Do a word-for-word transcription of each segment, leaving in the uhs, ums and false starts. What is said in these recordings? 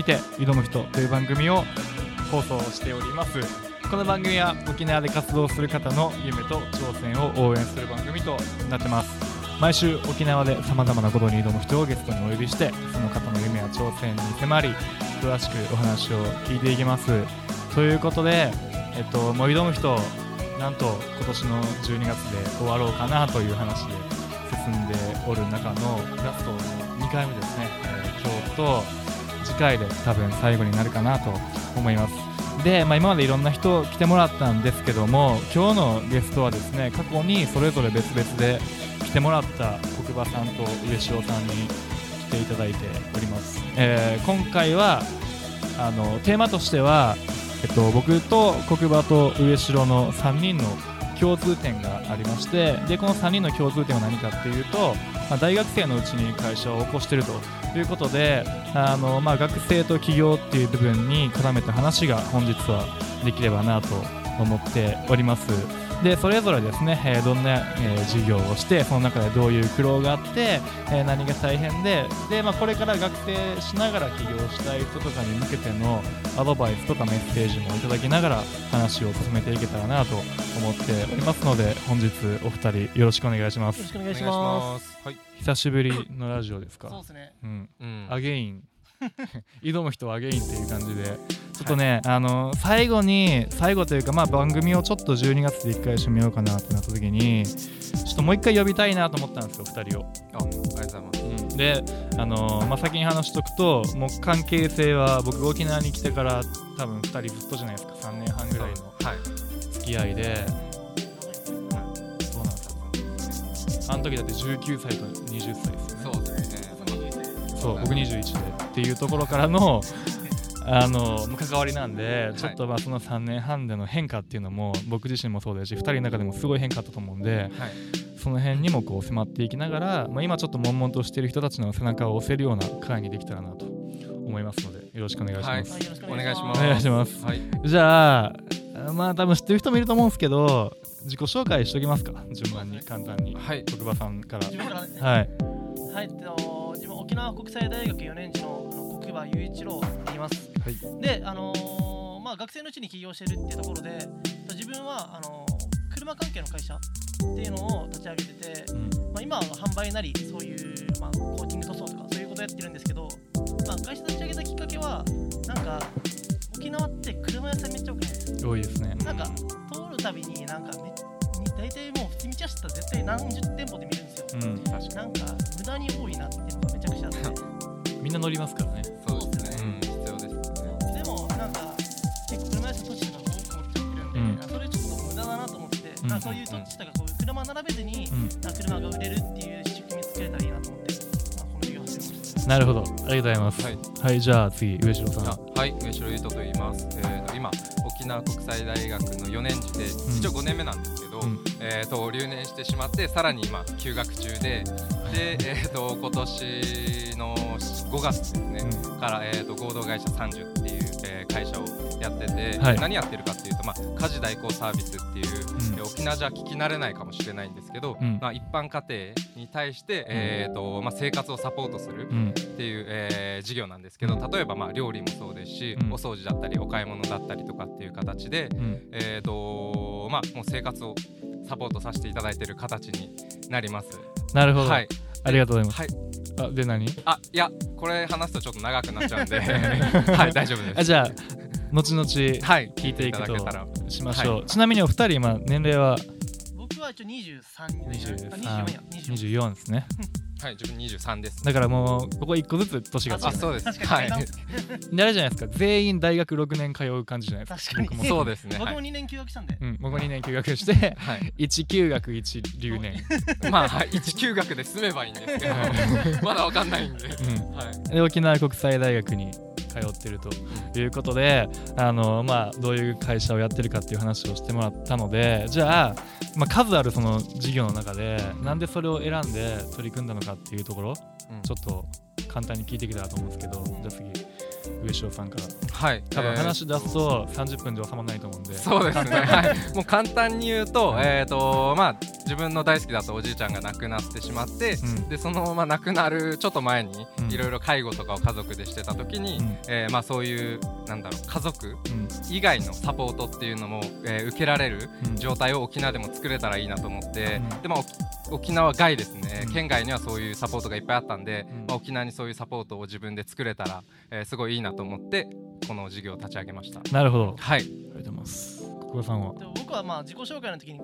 にて挑む人という番組を放送しております。この番組は沖縄で活動する方の夢と挑戦を応援する番組となってます。毎週沖縄で様々なことに挑む人をゲストにお呼びして、その方の夢や挑戦に迫り、詳しくお話を聞いていきます。ということで、えっと、もう挑む人なんと今年のじゅうにがつで終わろうかなという話で進んでおる中のラストのにかいめですね、えー、今日と次回で多分最後になるかなと思います。で、まあ、今までいろんな人来てもらったんですけども、今日のゲストはですね、過去にそれぞれ別々で来てもらった国場さんと上塩さんに来ていただいております。えー、今回はあのテーマとしては、えっと、僕と国場と上塩のさんにんの共通点がありまして、でこのさんにんの共通点は何かっていうと、まあ、大学生のうちに会社を起こしているということで、あの、まあ、学生と起業っていう部分に絡めた話が本日はできればなと思っております。でそれぞれですね、えー、どんな、えー、授業をして、その中でどういう苦労があって、えー、何が大変で、で、まあ、これから学生しながら起業したい人とかに向けてのアドバイスとかメッセージもいただきながら話を進めていけたらなと思っておりますので、本日お二人よろしくお願いします。よろしくお願いします。はい、久しぶりのラジオですか。そうですね。うん。うん、アゲイン挑む人はアゲインっていう感じで、ちょっとね、はい、あの最後に最後というか、まあ、番組をちょっとじゅうにがつでいっかい締めようかなってなった時に、ちょっともういっかい呼びたいなと思ったんですよ、ふたりを。あ、ありがとうございます、うん、で、あのーまあ、先に話しとくと、もう関係性は僕沖縄に来てから多分ふたりずっとじゃないですか、さんねんはんぐらいの付き合いで、はい、どうなんですか、あの時だってじゅうきゅうさいとはたちですよね。そうですね。そう、僕にじゅういちでっていうところからのあの関わりなんで、ちょっとまあそのさんねんはんでの変化っていうのも僕自身もそうだし、ふたりの中でもすごい変化だったと思うんで、はい、その辺にもこう迫っていきながら、まあ、今ちょっと悶々としている人たちの背中を押せるような会にできたらなと思いますので、よろしくお願いします。はい、よろしくお願いします。お願いします。はい、じゃあ、まあ多分知ってる人もいると思うんですけど、自己紹介しておきますか、順番に簡単に。はい、徳馬さんから。はい。はい、どう沖縄国際大学よねんじの国場雄一郎といいます、はい、で、あのーまあ、学生のうちに起業してるっていうところで、自分はあのー、車関係の会社っていうのを立ち上げてて、うん、まあ、今は販売なりそういう、まあ、コーティング塗装とかそういうことをやってるんですけど、まあ、会社立ち上げたきっかけは、なんか沖縄って車屋さんめっちゃ多くないですか。多いですね。なんか通るたびに、なんかめ大体もう普通に道走ったら絶対何十店舗で見るんですよ、うん、確かに。なんか無駄に多いなっていうのがめちゃくちゃあってみんな乗りますからね。そうですね、うん、必要ですね。でもなんか結構車屋さん土地とか多く持っちゃってるんで、うん、それちょっと無駄だなと思って、うん、なんかそういう土地とかこういう車並べずに、うん、車が売れるっていう仕組み作れたらいいなと思って、まあ、この授業を始めました。なるほど、ありがとうございます。はい、はい、じゃあ次上城さん。はい、上城優斗と言います。えー、今沖縄国際大学のよねんじで、うん、一応ごねんめなんですけど、うん、えー、と留年してしまって、さらに今休学中で、で、えー、と今年のごがつですね、うん、から、えー、と合同会社さんじゅうっていう、えー、会社をやってて、はい、何やってるかっていうと、まあ、家事代行サービスっていう、うん、沖縄じゃ聞き慣れないかもしれないんですけど、うん、まあ、一般家庭に対して、うん、えーとまあ、生活をサポートするっていう、うん、えー、事業なんですけど、例えばまあ料理もそうですし、うん、お掃除だったりお買い物だったりとかっていう形で、うん、えーとまあ、もう生活をサポートさせていただいている形になります。なるほど、はい、ありがとうございます。はい、あで何あいやこれ話すとちょっと長くなっちゃうんではい大丈夫です。あじゃあ後々聞いていくとしましょう。はい、ちなみにお二人今年齢は。僕は一応にじゅうさん、にじゅうよんですねはい、自分にじゅうさんです。だからもうここいっこずつ年が違う。あ、そうです。確かに。はい。であれじゃないですか。全員大学ろくねん通う感じじゃないですか。確かに。僕もそうですね。僕もにねん休学したんで。うん、僕もにねん休学して、はい、いち休学いち留年。まあ、はい、いち休学で済めばいいんですけど、まだわかんないんで。うん、はい。で沖縄国際大学に通ってるということで、あのまあどういう会社をやってるかっていう話をしてもらったので、じゃあ、まあ、数あるその事業の中でなんでそれを選んで取り組んだのかっていうところ、うん、ちょっと簡単に聞いてきたらと思うんですけど、じゃあ次上昇さんから、はい、多分話し出すとさんじゅっぷんで収まらないと思うんで、そうですね、はい、もう簡単に言うと、はい、えーとまあ、自分の大好きだったおじいちゃんが亡くなってしまって、うん、でその、まあ、亡くなるちょっと前にいろいろ介護とかを家族でしてた時に、うん、えーまあ、そういうなんだろう家族以外のサポートっていうのも、えー、受けられる状態を沖縄でも作れたらいいなと思って、うん、でまあ沖縄外ですね、県外にはそういうサポートがいっぱいあったんで、うん、まあ、沖縄にそういうサポートを自分で作れたら、えー、すごいいいなと思ってこの事業を立ち上げました。なるほど、はい、ありがとうございます。久保さんは。僕はまあ自己紹介の時に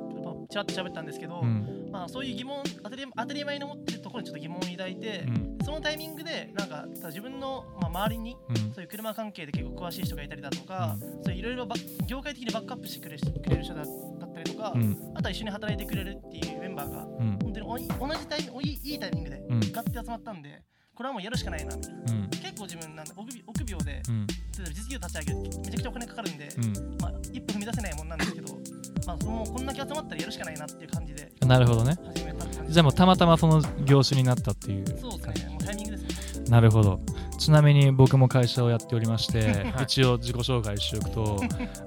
ちらっと喋ったんですけど、うん、まあ、そういう疑問当たり、当たり前に持ってるところにちょっと疑問を抱いて、うん、そのタイミングでなんか自分の、まあ、周りに、うん、そういう車関係で結構詳しい人がいたりだとか、うん、そういういろいろ業界的にバックアップしてくれる人だったりとか、うん、あとは一緒に働いてくれるっていうメンバーが、うん、本当におい同じタイミングいいタイミングでガッて集まったんで、うん、これはもうやるしかないなみたいな、うん、結構自分なんで臆病で、うん、実業立ち上げるめちゃくちゃお金かかるんで、うん、まあ、一歩踏み出せないもんなんですけど、まあ、そのこんだけ集まったらやるしかないなっていう感じで。なるほどね。始めた感じ。じゃあもうたまたまその業種になったっていう。そうですね、もうタイミングですね。なるほど。ちなみに僕も会社をやっておりまして、はい、一応自己紹介しておくと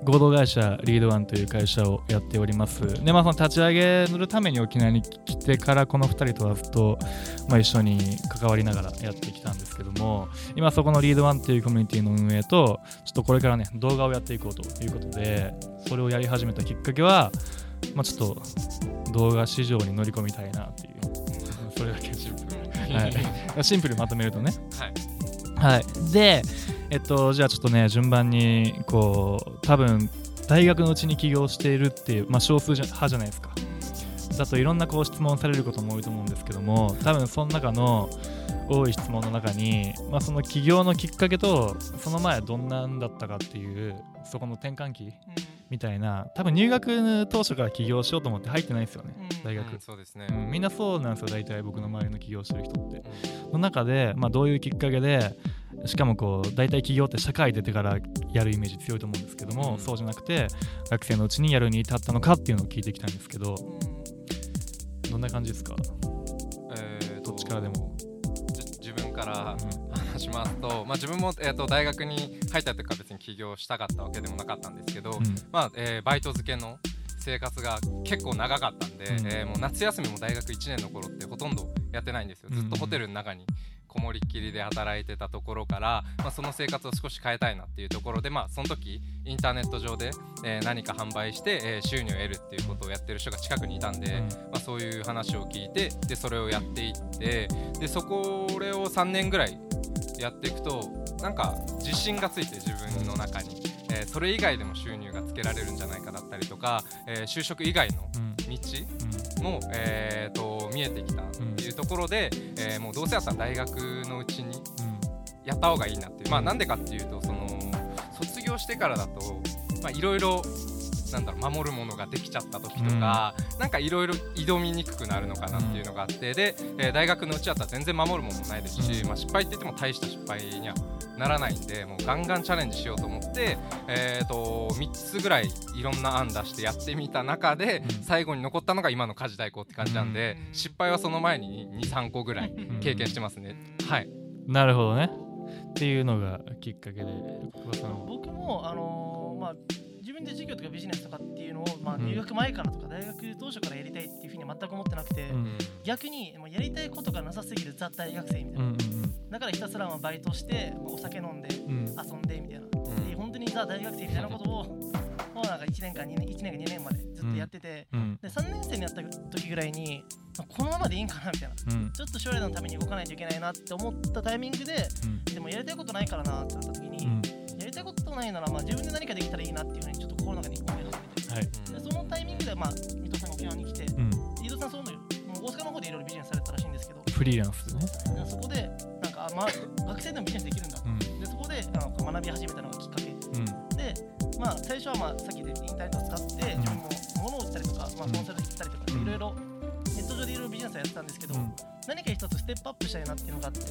合同会社リードワンという会社をやっております。で、まあ、その立ち上げるために沖縄に来てからこのふたりとはずっと、まあ、一緒に関わりながらやってきたんですけども、今そこのリードワンというコミュニティの運営とちょっとこれからね動画をやっていこうということで、それをやり始めたきっかけは、まあ、ちょっと動画市場に乗り込みたいなっていうそれだけシンプル、はい、シンプルにまとめるとね、はい、はい、で、えっと、じゃあちょっとね順番にこう多分大学のうちに起業しているっていう、まあ、少数派じゃないですか。だといろんなこう質問されることも多いと思うんですけども、多分その中の多い質問の中に、まあ、その起業のきっかけとその前どんなんだったかっていうそこの転換期みたいな、多分入学当初から起業しようと思って入ってないですよね、うん、大学、うん、そうですね、うん、みんなそうなんですよ。大体僕の周りの起業してる人っての中で、まあ、どういうきっかけで、しかもこう大体起業って社会出てからやるイメージ強いと思うんですけども、うん、そうじゃなくて学生のうちにやるに至ったのかっていうのを聞いてきたんですけど、うん、どんな感じですか？えー、どっちからでも自分から、うん、話しますと、まあ、自分も、えー、と大学に入ったというか別に起業したかったわけでもなかったんですけど、うん、まあえー、バイト漬けの生活が結構長かったんで、うん、えー、もう夏休みも大学いちねんの頃ってほとんどやってないんですよ。ずっとホテルの中に、うん、こもりっきりで働いてたところから、まあ、その生活を少し変えたいなっていうところで、まあ、その時インターネット上で、えー、何か販売して、えー、収入を得るっていうことをやってる人が近くにいたんで、うん、まあ、そういう話を聞いて、でそれをやっていって、でそこれをさんねんぐらいやっていくとなんか自信がついて自分の中に、えー、それ以外でも収入がつけられるんじゃないかだったりとか、えー、就職以外の道も、うん、えー、と見えてきたっていうところで、うん、えー、もうどうせやったら大学のうちにやった方がいいなっていう、まあ、なんでかっていうとその卒業してからだといろいろなんだろう守るものができちゃった時とか、うん、なんかいろいろ挑みにくくなるのかなっていうのがあって、うん、で、えー、大学のうちだったら全然守るものもないですし、うん、まあ、失敗って言っても大した失敗にはならないんで、もうガンガンチャレンジしようと思って、えー、とみっつぐらいいろんな案出してやってみた中で、うん、最後に残ったのが今の家事代行って感じなんで、うん、失敗はその前に に,さん 個ぐらい経験してますね、うん、はい。なるほどねっていうのがきっかけで、僕もあのー、まあ自分で事業とかビジネスとかっていうのを、まあ、入学前からとか大学当初からやりたいっていうふうには全く思ってなくて、うん、逆にもうやりたいことがなさすぎるザ大学生みたいな、うんうんうん、だからひたすらバイトしてお酒飲んで、うん、遊んでみたいな、うん、で本当にザ大学生みたいなことをもうなんかいちねんかにねん、いちねんかにねんまでずっとやってて、うん、でさんねん生になった時ぐらいにこのままでいいんかなみたいな、うん、ちょっと将来のために動かないといけないなって思ったタイミングで、うん、でもやりたいことないからなってなった時に、うん、やりたいことないなら、まあ、自分で何かできたらいいなっていうふうにちょっと心の中に思い始めて、はい、でそのタイミングで、まあ、伊藤さんが沖縄に来て、うん、伊藤さんそういうのもう大阪の方でいろいろビジネスされたらしいんですけど、フリーランスですね。そこでなんか、まあ、学生でもビジネスできるんだ、うん、でそこでなんか学び始めたのがきっかけ、うん、で、まあ、最初は、まあ、さっきでインターネットを使って、うん、自分も物を売ったりとか、まあ、コンサル売ったりとかいろいろネット上でいろいろビジネスをやってたんですけど、うん、何か一つステップアップしたいなっていうのがあって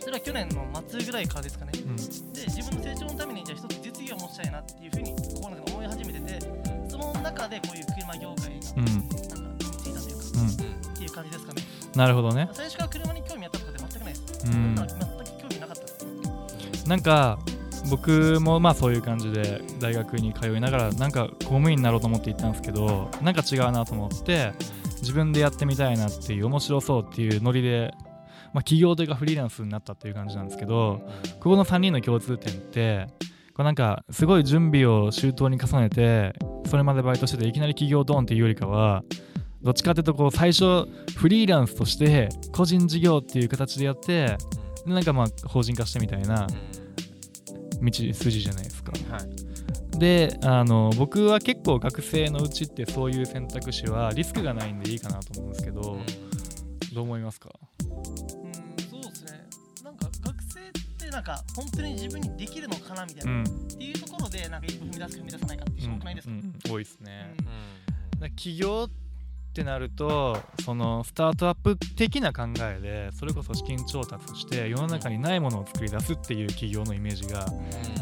それは去年の末ぐらいからですかね、うん、で自分の成長のためにじゃあ一つ実業を持ちたいなっていうふうに心の中で思い始めてて、その中でこういう車業界がなんかついたというか、うん、っていう感じですかね。なるほどね。最初から車に興味あったとかで全くないです、うん、全く興味なかったです。なんか僕もまあそういう感じで大学に通いながらなんか公務員になろうと思って行ったんですけど、なんか違うなと思って自分でやってみたいなっていう、面白そうっていうノリで、まあ、起業というかフリーランスになったっていう感じなんですけど、ここのさんにんの共通点ってこうなんかすごい準備を周到に重ねてそれまでバイトしてていきなり起業ドーンっていうよりかは、どっちかっていうとこう最初フリーランスとして個人事業っていう形でやって、なんかまあ法人化してみたいな道筋じゃないですか、はい、であの僕は結構学生のうちってそういう選択肢はリスクがないんでいいかなと思うんですけど、どう思いますか？なんか本当に自分にできるのかなみたいな、うん、っていうところでなんか一歩踏み出すか踏み出さないかってしょうがないですか、うんうん、多いですね、うん、だ起業ってなるとそのスタートアップ的な考えでそれこそ資金調達して世の中にないものを作り出すっていう企業のイメージが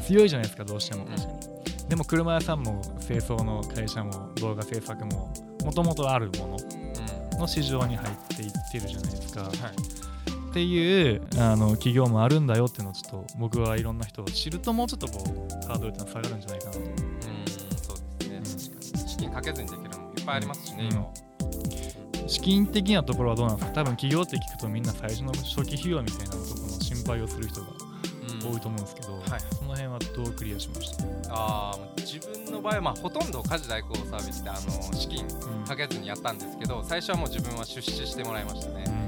強いじゃないですか、どうしても、うん、確かに。でも車屋さんも清掃の会社も動画制作ももともとあるものの市場に入っていってるじゃないですか、はいっていうあの企業もあるんだよっていうのをちょっと僕はいろんな人を知るともうちょっとこうハードルってのは下がるんじゃないかなと。うんそうですね、うん、確かに資金かけずにできるのもいっぱいありますしね、うん、今資金的なところはどうなんですか？多分企業って聞くとみんな最初の初期費用みたいなところの心配をする人が多いと思うんですけど、うんはい、その辺はどうクリアしました？あ自分の場合は、まあ、ほとんど家事代行サービスであの資金かけずにやったんですけど、うん、最初はもう自分は出資してもらいましたね、うん